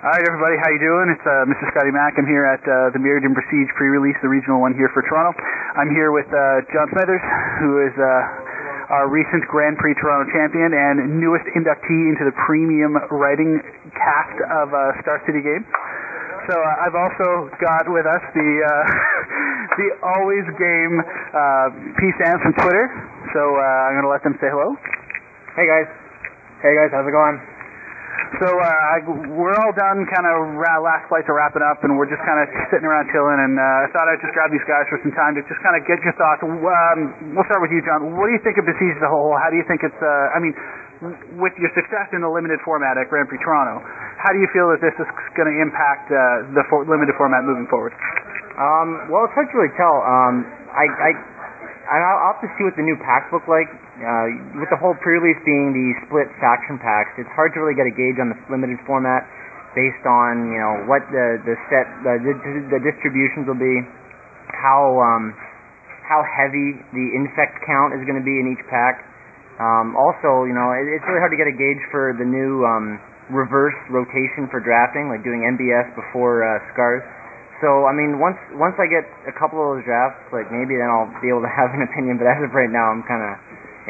All right, everybody, how you doing? It's Mr. Scotty Mack. I'm here at the Mirrodin Besieged pre-release, the regional one here for Toronto. I'm here with John Smithers, who is our recent Grand Prix Toronto champion and newest inductee into the premium writing cast of Star City Games. So I've also got with us the always game P. Samms from Twitter. So I'm going to let them say hello. Hey, guys. Hey, guys. How's it going? So we're all done, kind of last flights are wrapping up, and we're just kind of sitting around chilling, and I thought I'd just grab these guys for some time to just kind of get your thoughts. We'll start with you, John. What do you think of Besieged the whole? How do you think it's, I mean, with your success in the limited format at Grand Prix Toronto, how do you feel that this is going to impact the limited format moving forward? Well, it's hard to really tell. I'll have to see what the new packs look like. With the whole pre-release being the split faction packs, it's hard to really get a gauge on the limited format based on, you know, what the distributions will be, how heavy the Infect count is going to be in each pack. Also, you know, it's really hard to get a gauge for the new reverse rotation for drafting, like doing MBS before Scars. So, I mean, once I get a couple of those drafts, like, maybe then I'll be able to have an opinion, but as of right now, I'm kind of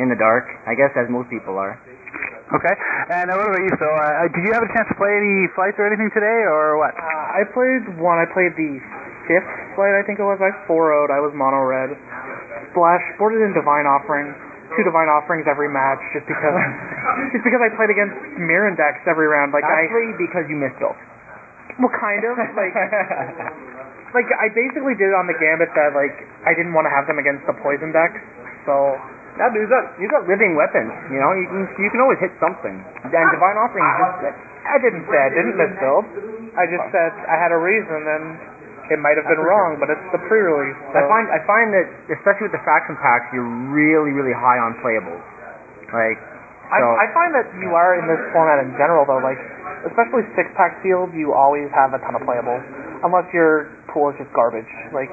in the dark, I guess, as most people are. Okay. And what about you, Phil? Did you have a chance to play any flights or anything today, or what? I played one. I played the fifth flight, I think it was. I 4-0'd. I was mono-red. Splash, boarded in Divine Offering. 2 Divine Offerings every match, just because I played against Mirren decks every round. Like, actually, because you misbuilt. Well, kind of. Like, I basically did it on the gambit that, like, I didn't want to have them against the poison decks, so... Yeah, but you've got living weapons, you know? You can always hit something. And Divine Offering is just... I didn't say I didn't misbuild. I just said I had a reason, and it might have been wrong, but it's the pre-release. So. I find that, especially with the faction packs, you're really, really high on playables. Like, so... I find that you are in this format in general, though, like, especially 6-pack sealed, you always have a ton of playables. Unless your pool is just garbage. But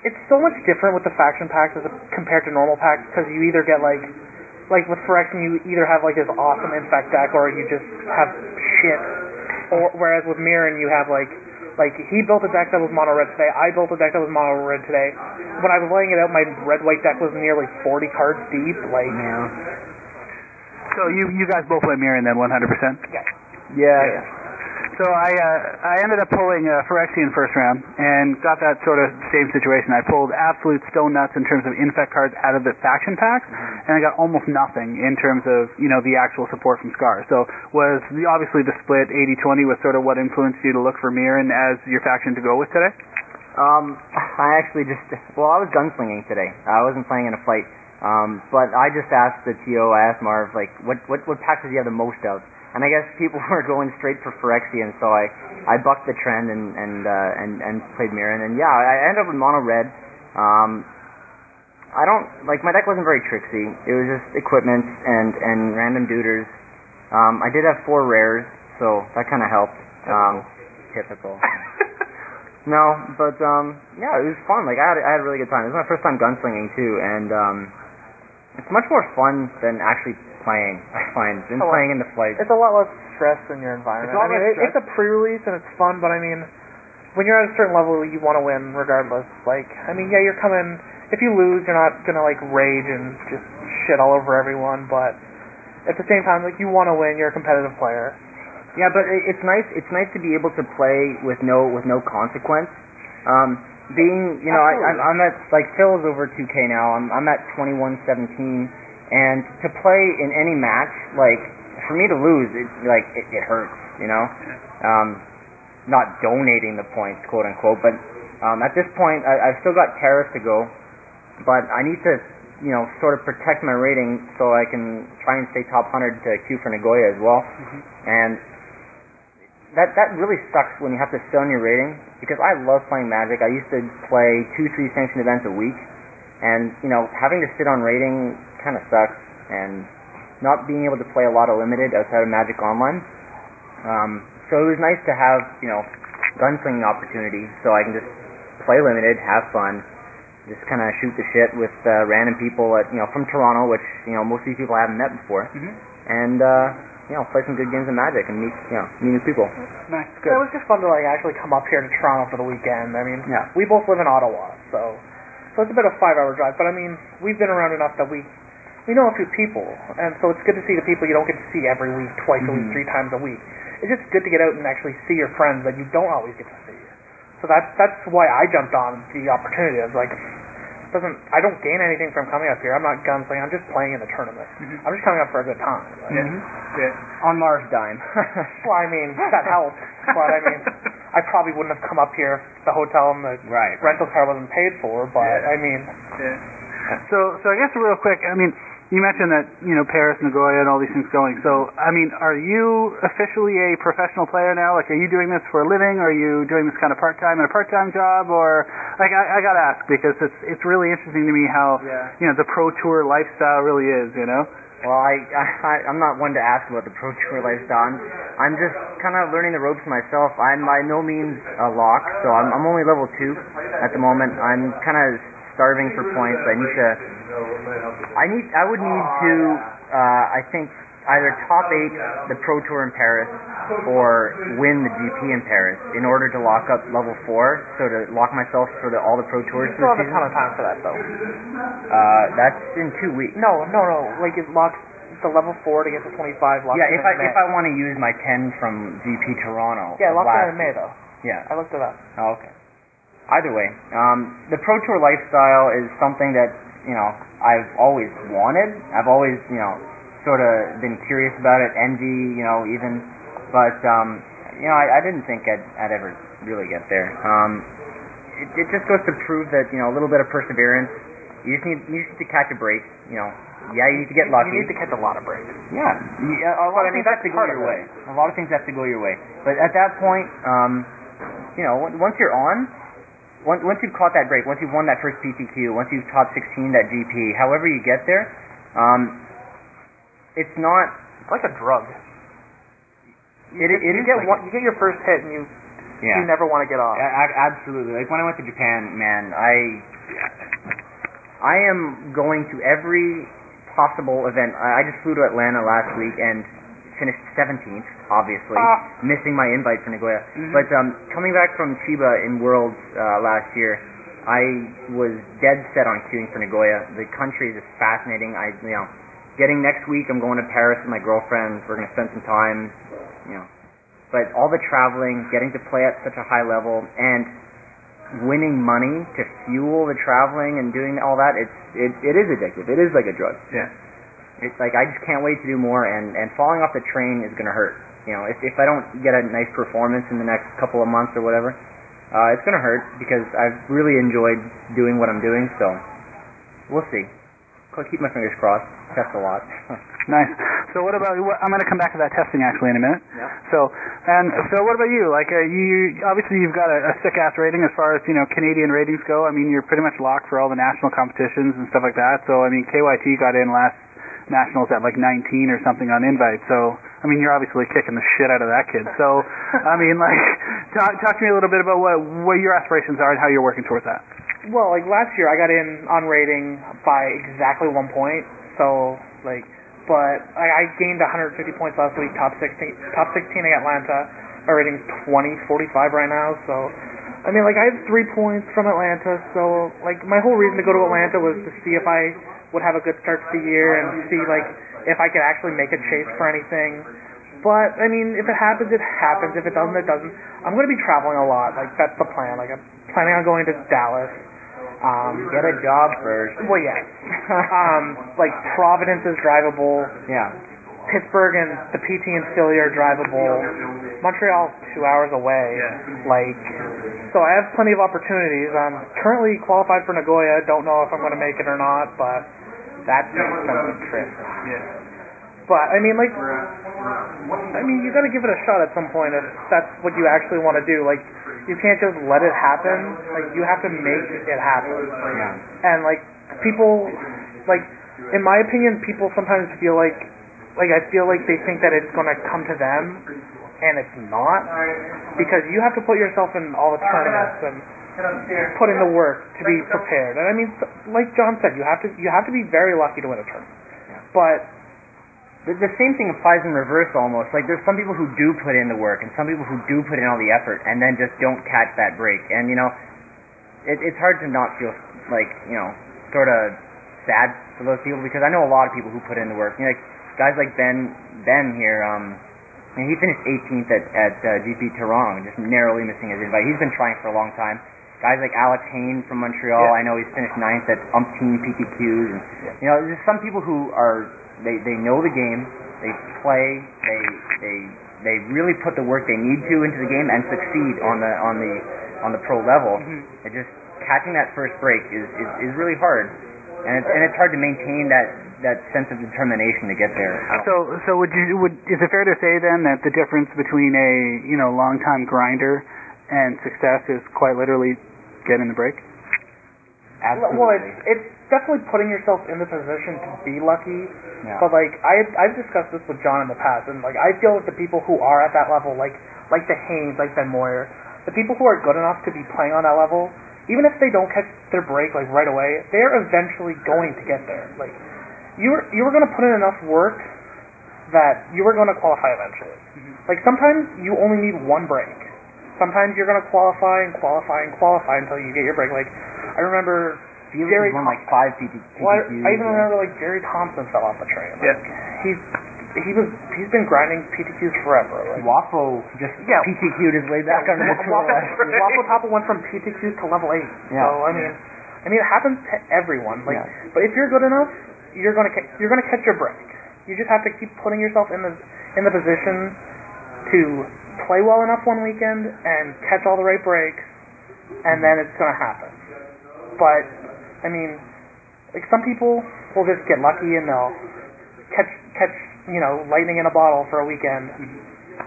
it's so much different with the faction packs as compared to normal packs, because you either get, like with Phyrexian, you either have, like, this awesome Infect deck, or you just have shit. Or whereas with Mirren, you have, like he built a deck that was mono-red today, I built a deck that was mono-red today. When I was laying it out, my red-white deck was nearly 40 cards deep, like... Yeah. So you guys both play Mirren then, 100%? Yeah. Yeah. So I ended up pulling Phyrexian first round and got that sort of same situation. I pulled absolute stone nuts in terms of Infect cards out of the faction packs, and I got almost nothing in terms of, you know, the actual support from Scar. So was obviously the split 80-20 was sort of what influenced you to look for Mirren as your faction to go with today? I actually I was gunslinging today. I wasn't playing in a fight. But I just asked the TO, I asked Marv, like, what packs does he have the most of? And I guess people were going straight for Phyrexian, so I bucked the trend and played Mirren. And yeah, I ended up with mono red. I don't, like, my deck wasn't very tricksy. It was just equipment and random duders. I did have 4 rares, so that kind of helped. Typical. No, but yeah, it was fun. Like, I had a really good time. It was my first time gunslinging too, and it's much more fun than actually playing, I find, than playing in the flight. It's a lot less stress in your environment. It's a pre-release and it's fun, but I mean, when you're at a certain level, you want to win regardless. Like, I mean, yeah, you're coming. If you lose, you're not gonna like rage and just shit all over everyone. But at the same time, like, you want to win. You're a competitive player. Yeah, but it's nice. It's nice to be able to play with no consequence. Being, you know, I'm at, like, Phil's over 2K now. I'm at 21-17, and to play in any match, like, for me to lose, it hurts, you know. Not donating the points, quote unquote, but at this point, I've still got Terrace to go, but I need to, you know, sort of protect my rating so I can try and stay top 100 to queue for Nagoya as well, and. That really sucks when you have to stone your rating, because I love playing Magic. I used to play 2-3 sanctioned events a week, and, you know, having to sit on rating kind of sucks, and not being able to play a lot of limited outside of Magic Online. So it was nice to have, you know, gunslinging opportunity, so I can just play limited, have fun, just kind of shoot the shit with random people, at, you know, from Toronto, which, you know, most of these people I haven't met before, and you know, play some good games of Magic and meet, you know, meet new people. Nice. Good. Yeah, it was just fun to like actually come up here to Toronto for the weekend. I mean, yeah. We both live in Ottawa, so it's about a 5-hour drive. But I mean, we've been around enough that we know a few people, and so it's good to see the people you don't get to see every week, twice a week, 3 times a week. It's just good to get out and actually see your friends that you don't always get to see. So that's why I jumped on the opportunity. I was like, I don't gain anything from coming up here. I'm not gunsling. I'm just playing in the tournament. Mm-hmm. I'm just coming up for a good time. Right? Mm-hmm. Yeah. On Mars dime. Well, I mean, that helps. But I mean, I probably wouldn't have come up here if the hotel and the rental car wasn't paid for. But I mean, so I guess real quick. I mean, you mentioned that, you know, Paris, Nagoya, and all these things going. So, I mean, are you officially a professional player now? Like, are you doing this for a living? Are you doing this kind of part-time and a part-time job? Or, like, I got to ask, because it's really interesting to me how, you know, the pro tour lifestyle really is, you know? Well, I'm not one to ask about the pro tour lifestyle. I'm just kind of learning the ropes myself. I'm by no means a lock, so I'm only level 2 at the moment. I'm kind of starving for points. I would need to, I think, either top 8 the Pro Tour in Paris or win the GP in Paris in order to lock up level 4, so to lock myself for all the Pro Tours. You still have a ton of time for that, though. That's in 2 weeks. No. Like, it locks the level 4 to get to 25. If I want to use my 10 from GP Toronto. Yeah, lock that in May, though. Yeah. I looked it up. Oh, okay. Either way, the Pro Tour lifestyle is something that, you know, I've always wanted. I've always, you know, sort of been curious about it, envy, you know, even. But, you know, I didn't think I'd ever really get there. It just goes to prove that, you know, a little bit of perseverance. You just need to catch a break, you know. Yeah, you need to get lucky. You need to catch a lot of breaks. Yeah. A lot of things have to go your way. But at that point, you know, once you're on... Once you've caught that break, once you've won that first PTQ, once you've top 16 that GP, however you get there, it's not... It's like a drug. You get your first hit and you never want to get off. Absolutely. Like, when I went to Japan, man, I am going to every possible event. I just flew to Atlanta last week and finished 17th, obviously, missing my invite for Nagoya. Mm-hmm. But coming back from Chiba in Worlds last year, I was dead set on queuing for Nagoya. The country is just fascinating. Getting next week, I'm going to Paris with my girlfriend. We're going to spend some time, you know. But all the traveling, getting to play at such a high level, and winning money to fuel the traveling and doing all that, it is addictive. It is like a drug. Yeah. It's like, I just can't wait to do more, and falling off the train is going to hurt. You know, if I don't get a nice performance in the next couple of months or whatever, it's going to hurt, because I've really enjoyed doing what I'm doing, so we'll see. I'll keep my fingers crossed. Test a lot. Nice. So what about you? I'm going to come back to that testing actually in a minute. Yeah. So what about you? Like, you obviously you've got a sick-ass rating as far as, you know, Canadian ratings go. I mean, you're pretty much locked for all the national competitions and stuff like that. So I mean, KYT got in last Nationals at like 19 or something on invite, so I mean, you're obviously kicking the shit out of that kid, so I mean, like, talk to me a little bit about what your aspirations are and how you're working towards that. Well, like, last year I got in on rating by exactly 1 point, so like, but I gained 150 points last week, top 16 in Atlanta. My rating's 2045 right now, so I mean, like, I have 3 points from Atlanta, so like, my whole reason to go to Atlanta was to see if I would have a good start to the year and see, like, if I could actually make a chase for anything. But I mean, if it happens, it happens. If it doesn't, it doesn't. I'm going to be traveling a lot. Like, that's the plan. Like, I'm planning on going to Dallas. Get a job first. Well, yeah. Like, Providence is drivable. Yeah. Pittsburgh and the PT and Philly are drivable. Montreal's 2 hours away. Yeah. So I have plenty of opportunities. I'm currently qualified for Nagoya. Don't know if I'm going to make it or not, but that's an expensive trip. Yeah. But I mean, like, you got to give it a shot at some point if that's what you actually want to do. Like, you can't just let it happen. Like, you have to make it happen. Yeah. And like, people, like, in my opinion, people sometimes feel like I feel like they think that it's going to come to them, and it's not, because you have to put yourself in all the tournaments and put in the work to be prepared. And I mean, like John said, you have to be very lucky to win a tournament. Yeah. But The same thing applies in reverse almost. Like, there's some people who do put in the work, and some people who do put in all the effort, and then just don't catch that break. And, you know, it's hard to not feel, like, you know, sort of sad for those people, because I know a lot of people who put in the work. You know, like, guys like Ben here, and he finished 18th at GP Toronto, just narrowly missing his invite. He's been trying for a long time. Guys like Alex Hayne from Montreal, yeah. I know he's finished 9th at umpteen PTQs. And, yeah. You know, there's some people who are... They know the game, they play, they really put the work they need to into the game and succeed on the pro level. Mm-hmm. It just catching that first break is really hard, and it's hard to maintain that sense of determination to get there. So is it fair to say then that the difference between a, you know, long time grinder and success is quite literally getting the break? Absolutely. Well, it's definitely putting yourself in the position to be lucky. Yeah. But like I've discussed this with John in the past, and like I feel like the people who are at that level, like the Haynes, like Ben Moyer, the people who are good enough to be playing on that level, even if they don't catch their break like right away, they're eventually going to get there. Like you were going to put in enough work that you were going to qualify eventually. Mm-hmm. Like sometimes you only need one break. Sometimes you're going to qualify until you get your break. Like I remember Jerry won like 5 PTQs. Well, I even remember like Jerry Thompson fell off the train. Like, yeah. He's been grinding PTQs forever. Like, Waffle just PTQ'd his way back under the trail. Waffle Papa went from PTQs to level 8. Yeah. So I mean it happens to everyone. Like, yeah. But if you're good enough, you're gonna catch your break. You just have to keep putting yourself in the position to play well enough one weekend and catch all the right breaks, and then it's gonna happen. But, I mean, like some people will just get lucky and they'll catch you know, lightning in a bottle for a weekend.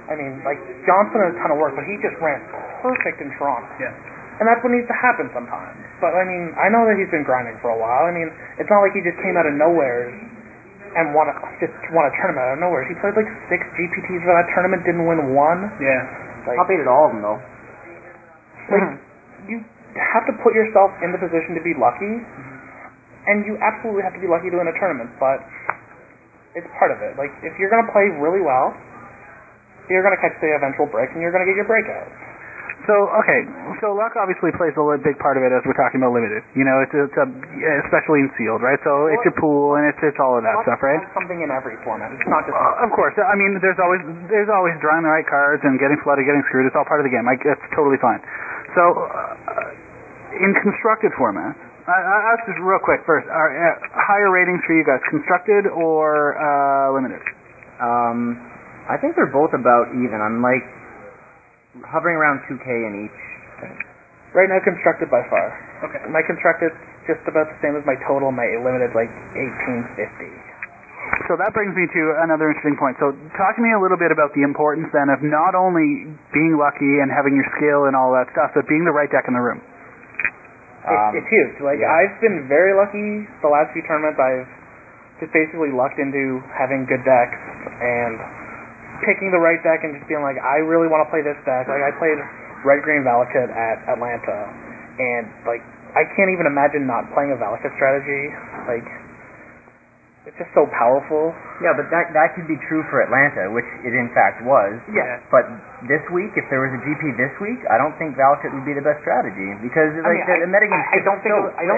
I mean, like John put in a ton of work, but he just ran perfect in Toronto. Yeah. And that's what needs to happen sometimes. But, I mean, I know that he's been grinding for a while. I mean, it's not like he just came out of nowhere and won a tournament out of nowhere. He played like 6 GPTs for that tournament, didn't win one. Yeah. Like, top 8 at all of them, though. Like, you have to put yourself in the position to be lucky, and you absolutely have to be lucky to win a tournament, but it's part of it. Like, if you're going to play really well, you're going to catch the eventual break, and you're going to get your breakout. So luck obviously plays a big part of it as we're talking about limited. You know, it's especially in sealed, right? So well, it's your pool and it's all of that stuff, right? Something in every format. It's not just. Of course, I mean, there's always drawing the right cards and getting flooded, getting screwed. It's all part of the game. That's totally fine. So in constructed formats, I'll ask this real quick first. Are higher ratings for you guys constructed or limited? I think they're both about even. I'm like hovering around 2K in each thing. Right now, constructed by far. Okay. My constructed's just about the same as my total. My limited, like, 1850. So that brings me to another interesting point. So talk to me a little bit about the importance, then, of not only being lucky and having your skill and all that stuff, but being the right deck in the room. It's huge. Like, yeah. I've been very lucky the last few tournaments. I've just basically lucked into having good decks and picking the right deck and just being like, I really want to play this deck. Like, I played Red-Green Valachit at Atlanta, and, like, I can't even imagine not playing a Valachit strategy. Like, it's just so powerful. Yeah, but that could be true for Atlanta, which it in fact was. Yeah. But this week, if there was a GP this week, I don't think Valachit would be the best strategy, because the metagame. I don't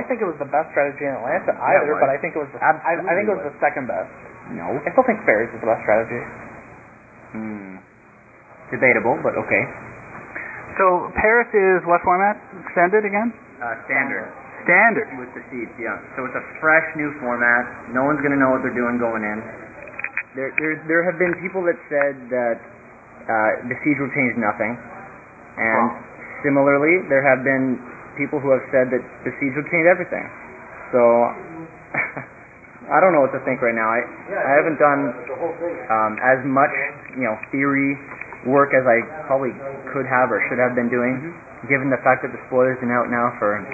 think it was the best strategy in Atlanta either, but I think it was. I think it was the second best. No. I still think Fairies was the best strategy. Debatable, but okay. So Paris is what format? Standard again? Standard. With the seeds, yeah. So it's a fresh new format. No one's gonna know what they're doing going in. There have been people that said that Besieged will change nothing, and similarly, there have been people who have said that Besieged will change everything. So I don't know what to think right now. I haven't done as much, you know, theory work as I probably could have or should have been doing, given the fact that the spoiler's been out now for, I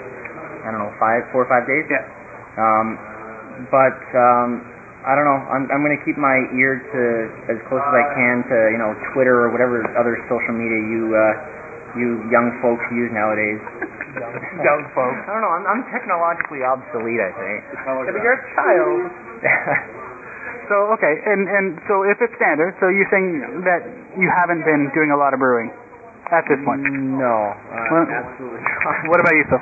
don't know, 4 or 5 days. Yeah. I don't know. I'm going to keep my ear to as close as I can to, you know, Twitter or whatever other social media you young folks use nowadays. Young folks. I don't know. I'm technologically obsolete, I think. Yeah, but you're a child. So, okay, and so if it's standard, so you're saying that you haven't been doing a lot of brewing at this point? No. Well, absolutely not. What about you, Phil?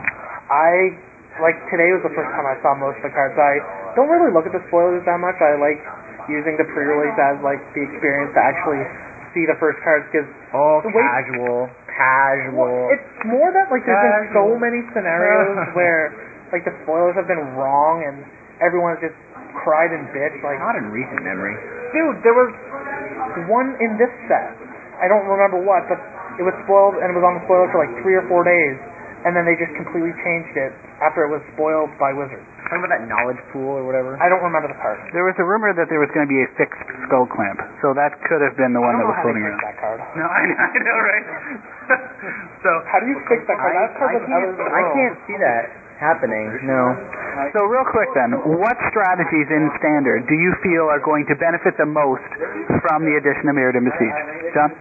Like, today was the first time I saw most of the cards. I don't really look at the spoilers that much. I like using the pre-release as, like, the experience to actually see the first cards, because... Oh, casual. It's more that, like, there's been so many scenarios where, like, the spoilers have been wrong and everyone's just cried and bitched. Like, not in recent memory. Dude, there was one in this set. I don't remember what, but it was spoiled, and it was on the spoiler for, like, 3 or 4 days, and then they just completely changed it after it was spoiled by Wizards. Remember that knowledge pool or whatever? I don't remember the card. There was a rumor that there was going to be a fixed skull clamp, so that could have been the one that was floating around. I don't know how to fix that card. No, I know, right? So how do you fix that card? I can't see that happening. No. So real quick then, what strategies in Standard do you feel are going to benefit the most from the addition of Mirrodin Besieged? John?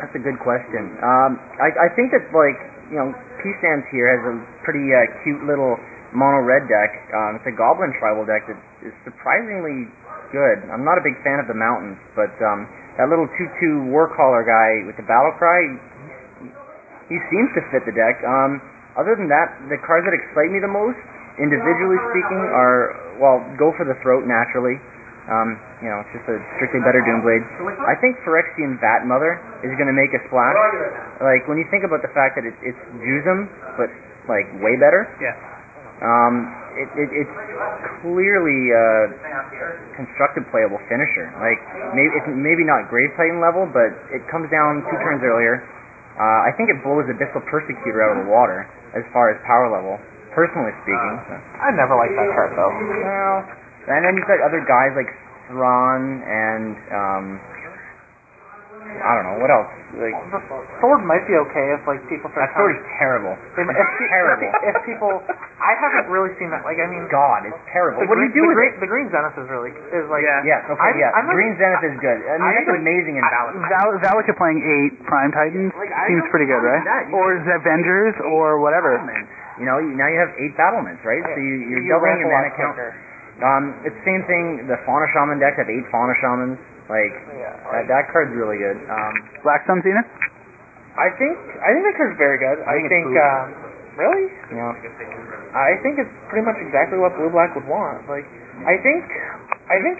That's a good question. I think that, like, you know, P-Sans here has a pretty cute little mono red deck. It's a Goblin tribal deck that is surprisingly good. I'm not a big fan of the mountains, but that little 2/2 Warcaller guy with the battle cry, he seems to fit the deck. Other than that, the cards that excite me the most, individually speaking, are, well, go for the throat naturally. You know, it's just a strictly better Doomblade. I think Phyrexian Vatmother is going to make a splash. Like, when you think about the fact that it's Jusum, but, like, way better. Yeah. It's clearly a constructed playable finisher. Like, it's maybe not Grave Titan level, but it comes down 2 turns earlier. I think it blows Abyssal Persecutor out of the water as far as power level, personally speaking. I never liked that card, though. Well, and then you've got other guys like Thrawn and, I don't know, what else? Like, the sword might be okay if, like, people start... That sword is terrible. Terrible. If people... I haven't really seen that, like, I mean... God, it's terrible. What do you do with it? The Green Zenith is really... is like... Yeah, okay, I'm Green Zenith is good. I mean, that's amazing in Valachit. Valachit playing 8 Prime Titans seems pretty good, right? Or Avengers or whatever. You know, now you have 8 battlements, right? So you're doubling your mana count. It's the same thing, the Fauna Shaman deck, I have 8 Fauna Shamans. Like, that card's really good. Blackstone Zenith? I think that card's very good. Really? Yeah. I think it's pretty much exactly what Blue Black would want. Like, I think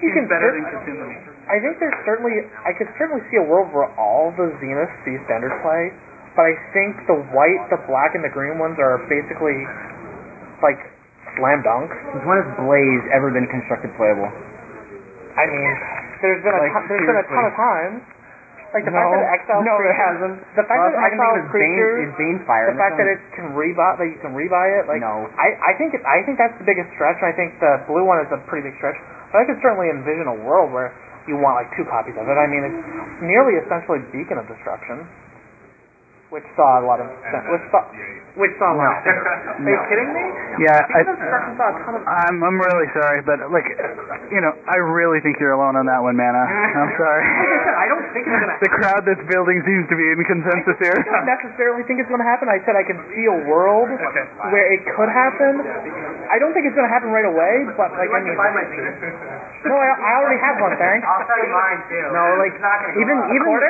you can... better than Consuming. I think there's certainly... I could certainly see a world where all the Zeniths see Standard play, but I think the white, the black, and the green ones are basically, like, slam dunk. When has Blaze ever been constructed playable? I mean... There's been a ton of times. Like, the fact that it exiles creatures... The fact that it exiles creatures... The fact that it can rebuy... That you can rebuy it... Like, no. I think that's the biggest stretch. I think the blue one is a pretty big stretch. But I could certainly envision a world where you want, like, 2 copies of it. I mean, it's nearly essentially Beacon of Destruction. Which saw a lot of... Which saw a lot of... Are you kidding me? Yeah, I'm really sorry, but, like, you know, I really think you're alone on that one, Mana. I'm sorry. I don't think it's going to happen. The crowd that's building seems to be in consensus here. I don't necessarily think it's going to happen. I said I can see a world where it could happen. I don't think it's going to happen right away, but, like, I mean... No, I already have one, thanks. I'll tell you mine, too. No, like,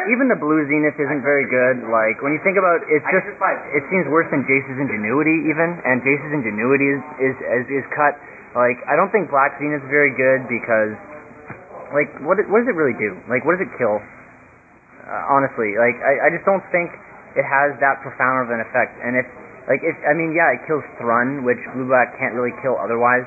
even the blue Zenith isn't very good. Like, when you think about it, it's just... It seems worse than Jace's Ingenuity, even. And Jace's Ingenuity is cut. Like, I don't think Black Zenith's very good because, like, what does it really do? Like, what does it kill? Honestly, like, I just don't think it has that profound of an effect. And it kills Thrun, which Blue-Black can't really kill otherwise.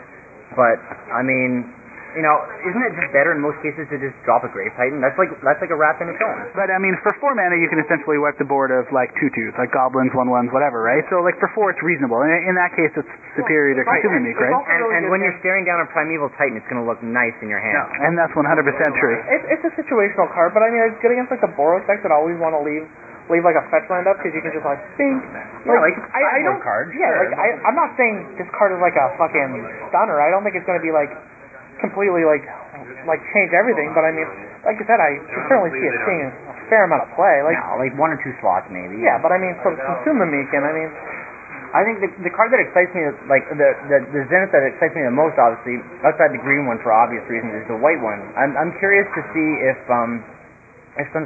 But, I mean... You know, isn't it just better in most cases to just drop a Grave Titan? That's like a wrap in its own. But, I mean, for 4 mana, you can essentially wipe the board of, like, 2/2s, like goblins, 1/1s, whatever, right? So, like, for 4, it's reasonable. In that case, it's superior to Consuming Meek, right? And when you're staring down a Primeval Titan, it's going to look nice in your hand. No, and that's 100% true. It's a situational card, but, I mean, it's good against, like, the Boros deck that always want to leave like a fetch land up, because you can just, like, bing. Yeah, like I don't... Card, yeah, sure. Like, I'm not saying this card is, like, a fucking stunner. I don't think it's going to be, like... completely like change everything, but I mean, like I said, I can certainly see it seeing a fair amount of play. Like 1 or 2 slots maybe. Yeah, but I mean, for Consuming Meek, and I mean, I think the card that excites me, like the Zenith that excites me the most, obviously, outside the green one for obvious reasons, is the white one. I'm curious to see if some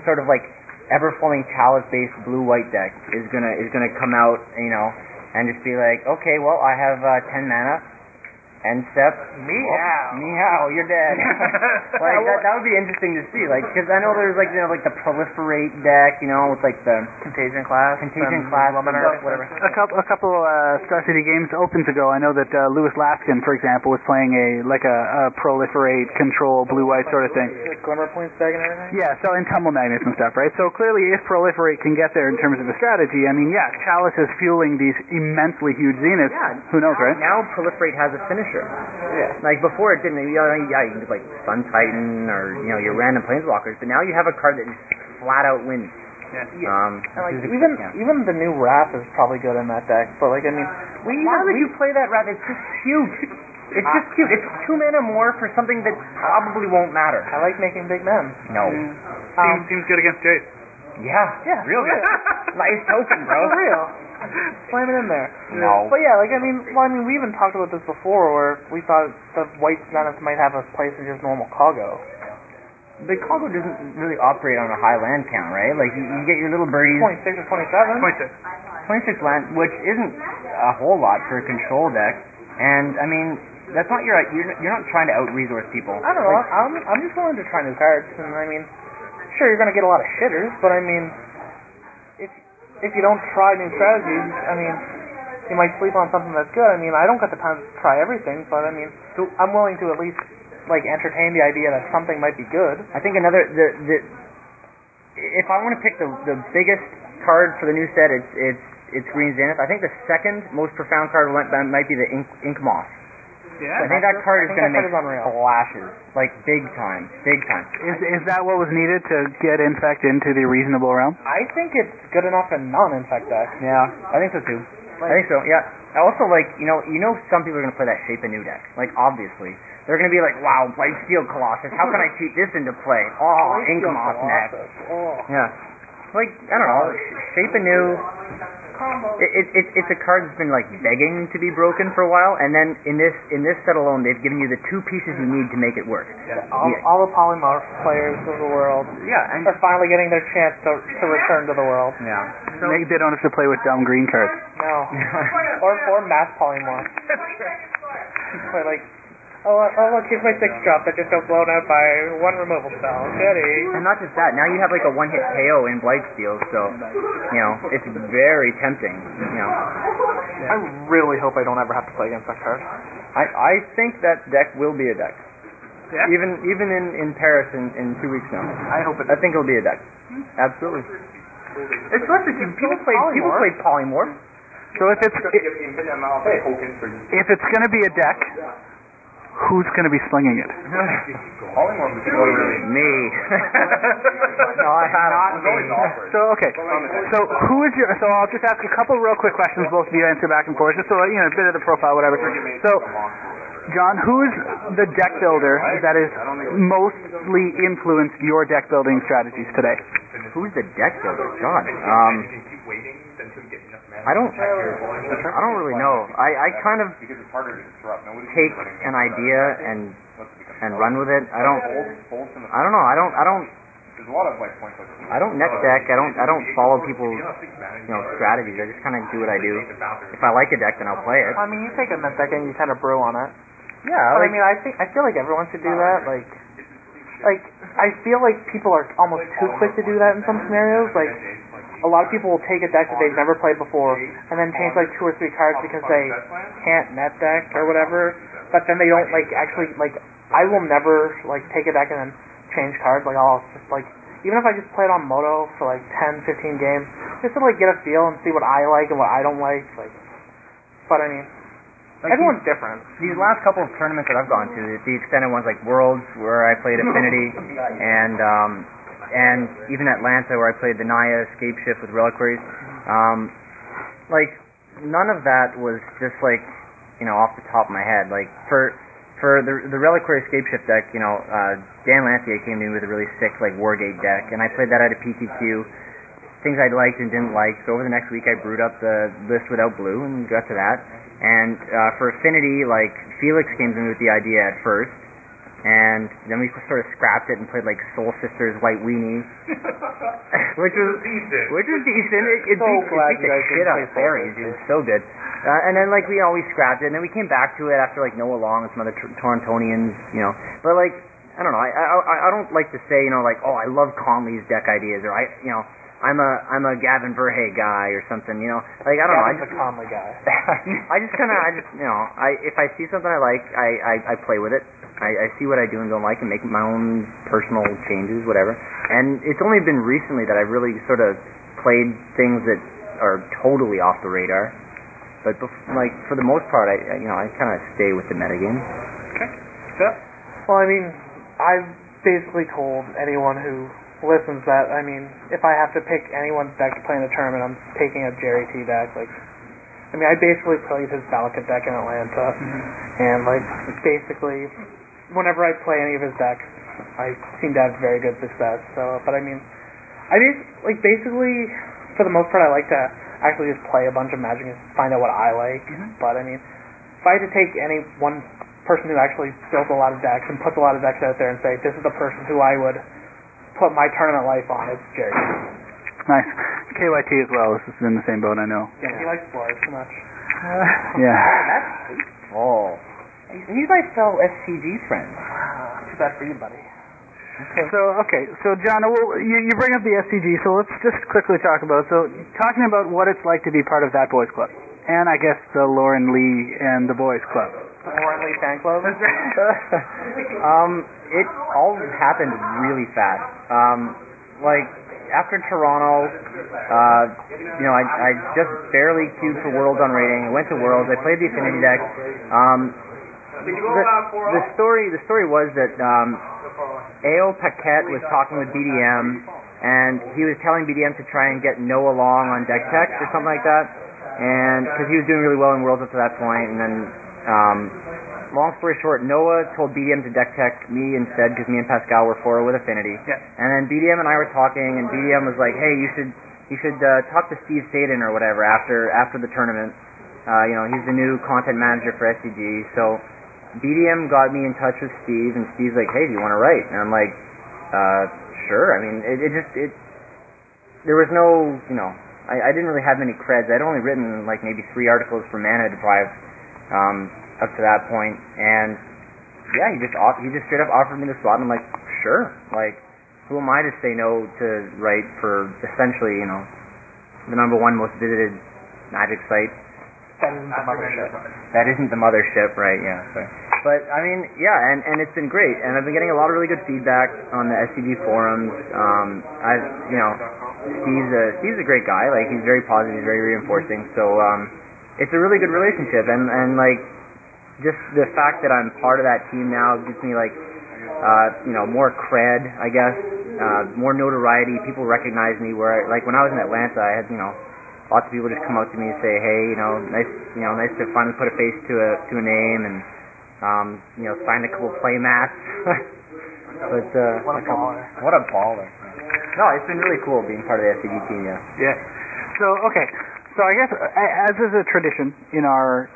sort of like ever-flowing Talus-based blue-white deck is gonna come out, you know, and just be like, okay, well, I have 10 mana, end step, meow, you're dead. Like that would be interesting to see, like, because I know there's like, you know, like the proliferate deck, you know, with like the contagion class, whatever. A couple Star City Games opens ago, I know that Lewis Laskin, for example, was playing a proliferate control blue-white sort of thing. Like Glimmer points deck and everything. Yeah, so in Tumble Magnets and stuff, right? So clearly, if proliferate can get there in terms of a strategy, I mean, yeah, Chalice is fueling these immensely huge Zeniths. Yeah, who knows, right? Now proliferate has a finisher. Yeah. Like before it didn't. You can do like Sun Titan or, you know, your random planeswalkers, but now you have a card that just flat out wins. Yeah. Even the new Wrath is probably good in that deck. But like, I mean, why would you play that Wrath? It's just cute. It's just cute. It's 2 mana more for something that probably won't matter. I like making big men. No. Seems good against Jace. Yeah. Real good. Nice token, bro. For real. Slam it in there. No. But yeah, like, I mean, we even talked about this before, where we thought the white Zenith might have a place in just normal Cargo. But Cargo doesn't really operate on a high land count, right? Like, you get your little birdies. 26 or 27? 26 land, which isn't a whole lot for a control deck. And, I mean, that's not your... You're not trying to out-resource people. I don't know. Like, I'm just willing to try new cards. And, I mean... Sure, you're going to get a lot of shitters, but I mean, if you don't try new strategies, I mean, you might sleep on something that's good. I mean, I don't got the time to try everything, but I mean, I'm willing to at least like entertain the idea that something might be good. I think if I want to pick the biggest card for the new set, it's Green Zenith. I think the second most profound card might be the Ink Moth. Yeah, I think that card is going to make flashes, like big time. Is that what was needed to get Infect into the reasonable realm? I think it's good enough in non-Infect decks. Yeah, I think so too. Like, I think so. Yeah. I also like, you know, some people are going to play that Shape a New deck. Like, obviously, they're going to be like, wow, White Steel Colossus. How can I cheat this into play? Oh, Ink Moth next. Oh. Yeah. Like, I don't know, Shape a New. It's a card that's been like begging to be broken for a while, and then in this set alone, they've given you the 2 pieces you need to make it work. Yeah. All the Polymorph players of the world are finally getting their chance to return to the world. Yeah, so maybe they don't have to play with dumb green cards. No, or mass Polymorph. Play like. Oh, look, here's my 6-drop that just got blown out by 1 removal spell. Goody. And not just that, now you have like a 1-hit KO in Blightsteel, so, you know, it's very tempting, you know. Yeah. I really hope I don't ever have to play against that card. I think that deck will be a deck. Yeah? Even in Paris in 2 weeks now. I hope it is. I think it'll be a deck. Hmm? Absolutely. It's supposed to people play Polymorph. So if it's going to be a deck... Who's going to be slinging it? Me. So, okay. So, who is your... So, I'll just ask a couple real quick questions, both of you answer back and forth, just so, you know, a bit of the profile, whatever. So, John, who is the deck builder that has mostly influenced your deck building strategies today? Who's the deck builder? God. I don't really know. I kind of take an idea and run with it. I don't know. I don't neck deck. I don't follow people's, you know, strategies. I just kind of do what I do. If I like a deck, then I'll play it. I mean, you take a neck deck and you kind of brew on it. Yeah. But I mean, I feel like everyone should do that. Like I feel like people are almost too quick to do that in some scenarios. Like. A lot of people will take a deck that they've never played before and then change like 2 or 3 cards because they can't net deck or whatever, but then they don't like actually like. I will never like take a deck and then change cards. Like I'll just like, even if I just play it on Moto for like 10, 15 games, just to like get a feel and see what I like and what I don't like. Like, but I mean, everyone's different. These last couple of tournaments that I've gone to, the extended ones like Worlds where I played Affinity and even Atlanta, where I played the Naya Escapeshift with Reliquaries, like none of that was just like, you know, off the top of my head. Like for the Reliquary Escapeshift deck, you know, Dan Lancier came to me with a really sick like Wargate deck, and I played that out of PTQ, things I liked and didn't like. So over the next week, I brewed up the list without blue and got to that. And for affinity, like Felix came to me with the idea at first, and then we sort of scrapped it and played like Soul Sisters White Weenie, which was decent. It beat the shit out of Fairies. It was so good. And then like we always scrapped it, and then we came back to it after like Noah Long and some other Torontonians, you know. But like I don't know. I don't like to say, you know, like, oh, I love Conley's deck ideas, or I'm a Gavin Verhey guy or something, you know. Like I don't know. I'm a Conley guy. I just if I see something I like, I play with it. I see what I do and don't like and make my own personal changes, whatever. And it's only been recently that I've really sort of played things that are totally off the radar. But like for the most part, I kind of stay with the metagame. Okay. Yeah. Well, I mean, I've basically told anyone who listens that, I mean, if I have to pick anyone's deck to play in a tournament, I'm taking a Jerry T deck. Like, I mean, I basically played his Valachit deck in Atlanta, and like basically, whenever I play any of his decks, I seem to have very good success. So, but I mean, basically for the most part, I like to actually just play a bunch of Magic and find out what I like. Mm-hmm. But I mean, if I had to take any one person who actually builds a lot of decks and puts a lot of decks out there and say, this is the person who I would put my tournament life on, it's Jerry. Nice. KYT as well. This is in the same boat, I know. Yeah, he likes Blur so much. Yeah. That's hateful. You guys sell SCG friends. Too bad for you, buddy. Okay. So John, well, you bring up the SCG, so let's just quickly talk about it. So, talking about what it's like to be part of that boys' club, and I guess the Lauren Lee and the boys' club. The Lauren Lee fan club? It all happened really fast. After Toronto, I just barely queued for Worlds on rating. I went to Worlds. I played the Affinity deck. The story was that A.O. Paquette was talking with BDM, and he was telling BDM to try and get Noah Long on deck tech or something like that, and because he was doing really well in Worlds up to that point. And then, long story short, Noah told BDM to deck tech me instead, because me and Pascal were 4-0 with Affinity. Yeah. And then BDM and I were talking, and BDM was like, "Hey, you should talk to Steve Sadin or whatever after the tournament. He's the new content manager for SCG." So BDM got me in touch with Steve, and Steve's like, "Hey, do you want to write?" And I'm like, "Sure." I mean, there was no, I didn't really have many creds. I'd only written like maybe 3 articles for Mana Deprived up to that point, and yeah, he just straight up offered me the slot, and I'm like, "Sure." Like, who am I to say no to write for essentially, the #1 most visited Magic site? That isn't the mothership. That isn't the mothership, right? Yeah. Sorry. But I mean, yeah, and it's been great, and I've been getting a lot of really good feedback on the SCG forums. Steve's a great guy. Like, he's very positive, he's very reinforcing. So it's a really good relationship, and like just the fact that I'm part of that team now gives me like more cred, I guess, more notoriety. People recognize me. Where when I was in Atlanta, I had lots of people just come up to me and say, "Hey, nice to finally put a face to a name," and signed a couple play mats. But what a baller! No, it's been really cool being part of the SCG team. Yeah. Yeah. So okay, so I guess as is a tradition in our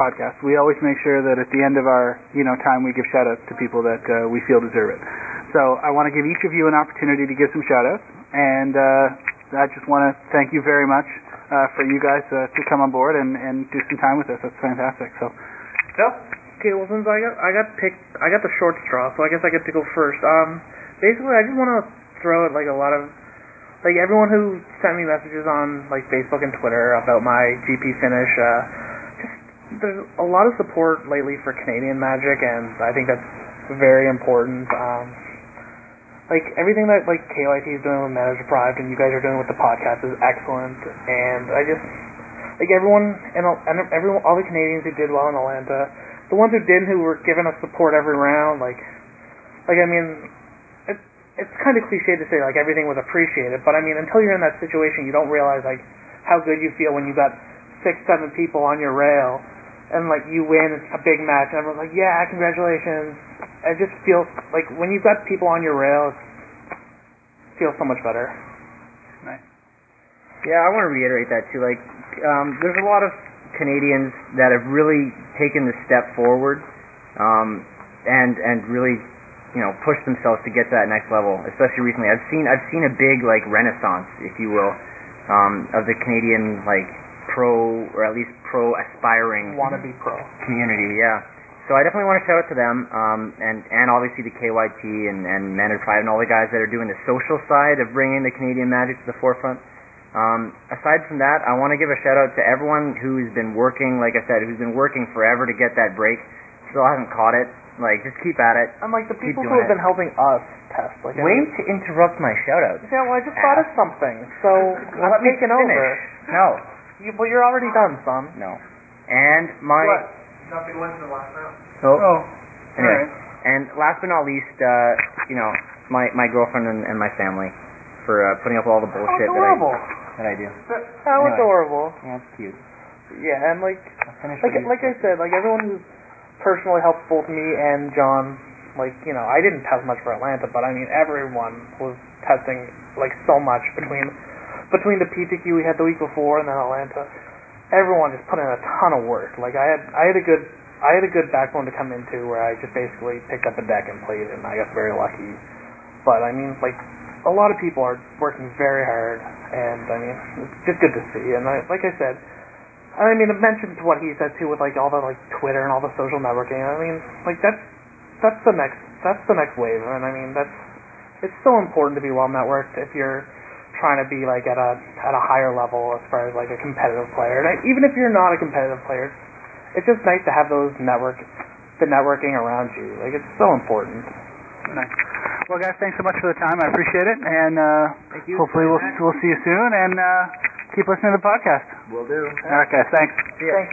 podcast, we always make sure that at the end of our time, we give shout outs to people that we feel deserve it. So I want to give each of you an opportunity to give some shout outs, and I just want to thank you very much. For you guys to come on board and do some time with us. That's fantastic. So okay, well, since I got the short straw, so I guess I get to go first. Basically, I just want to throw out like a lot of like everyone who sent me messages on like Facebook and Twitter about my GP finish. Just there's a lot of support lately for Canadian Magic, and I think that's very important. Like everything that like KYT is doing with Mana Deprived and you guys are doing with the podcast is excellent, and I just like everyone, all the Canadians who did well in Atlanta, the ones who didn't, who were giving us support every round, like I mean, it's kind of cliche to say like everything was appreciated, but I mean until you're in that situation, you don't realize like how good you feel when you got 6-7 people on your rail and like you win a big match and everyone's like, "Yeah, congratulations." It just feels like when you've got people on your rail, it feels so much better. Nice. Yeah, I want to reiterate that too. Like, there's a lot of Canadians that have really taken the step forward, and really, you know, pushed themselves to get to that next level. Especially recently, I've seen a big like renaissance, if you will, of the Canadian like pro, or at least pro aspiring wannabe pro community. Yeah. So I definitely want to shout out to them, and obviously the KYT and Men of Pride and all the guys that are doing the social side of bringing the Canadian magic to the forefront. Aside from that, I want to give a shout out to everyone who's been working, like I said, who's been working forever to get that break. Still haven't caught it. Like, just keep at it. And like the people who have been helping us test. Like, way to interrupt my shout out. Yeah, well I just thought of something. So well, let me finish. Over. No. Well, you're already done, son. No. And my. What? Nothing went to the last round. Oh. Anyway. All right. And last but not least, you know, my girlfriend and my family for putting up all the bullshit that I do. How anyway. Adorable. Yeah, it's cute. Yeah, and like I said, like everyone who's personally helped both me and John, like, you know, I didn't test much for Atlanta, but I mean everyone was testing like so much between the PTQ we had the week before and then Atlanta. Everyone just put in a ton of work. Like I had a good backbone to come into where I just basically picked up a deck and played it, and I got very lucky. But I mean, like a lot of people are working very hard, and I mean, it's just good to see. And like I said, I mean, I mentioned what he said too with like all the like Twitter and all the social networking. I mean, like that's the next wave, and I mean it's so important to be well networked if you're trying to be like at a higher level as far as like a competitive player, and even if you're not a competitive player, it's just nice to have the networking around you. Like it's so important. Nice. Well, guys, thanks so much for the time. I appreciate it, and hopefully we'll see you soon. And keep listening to the podcast. Will do. All right, guys. Thanks. See ya. Thank you.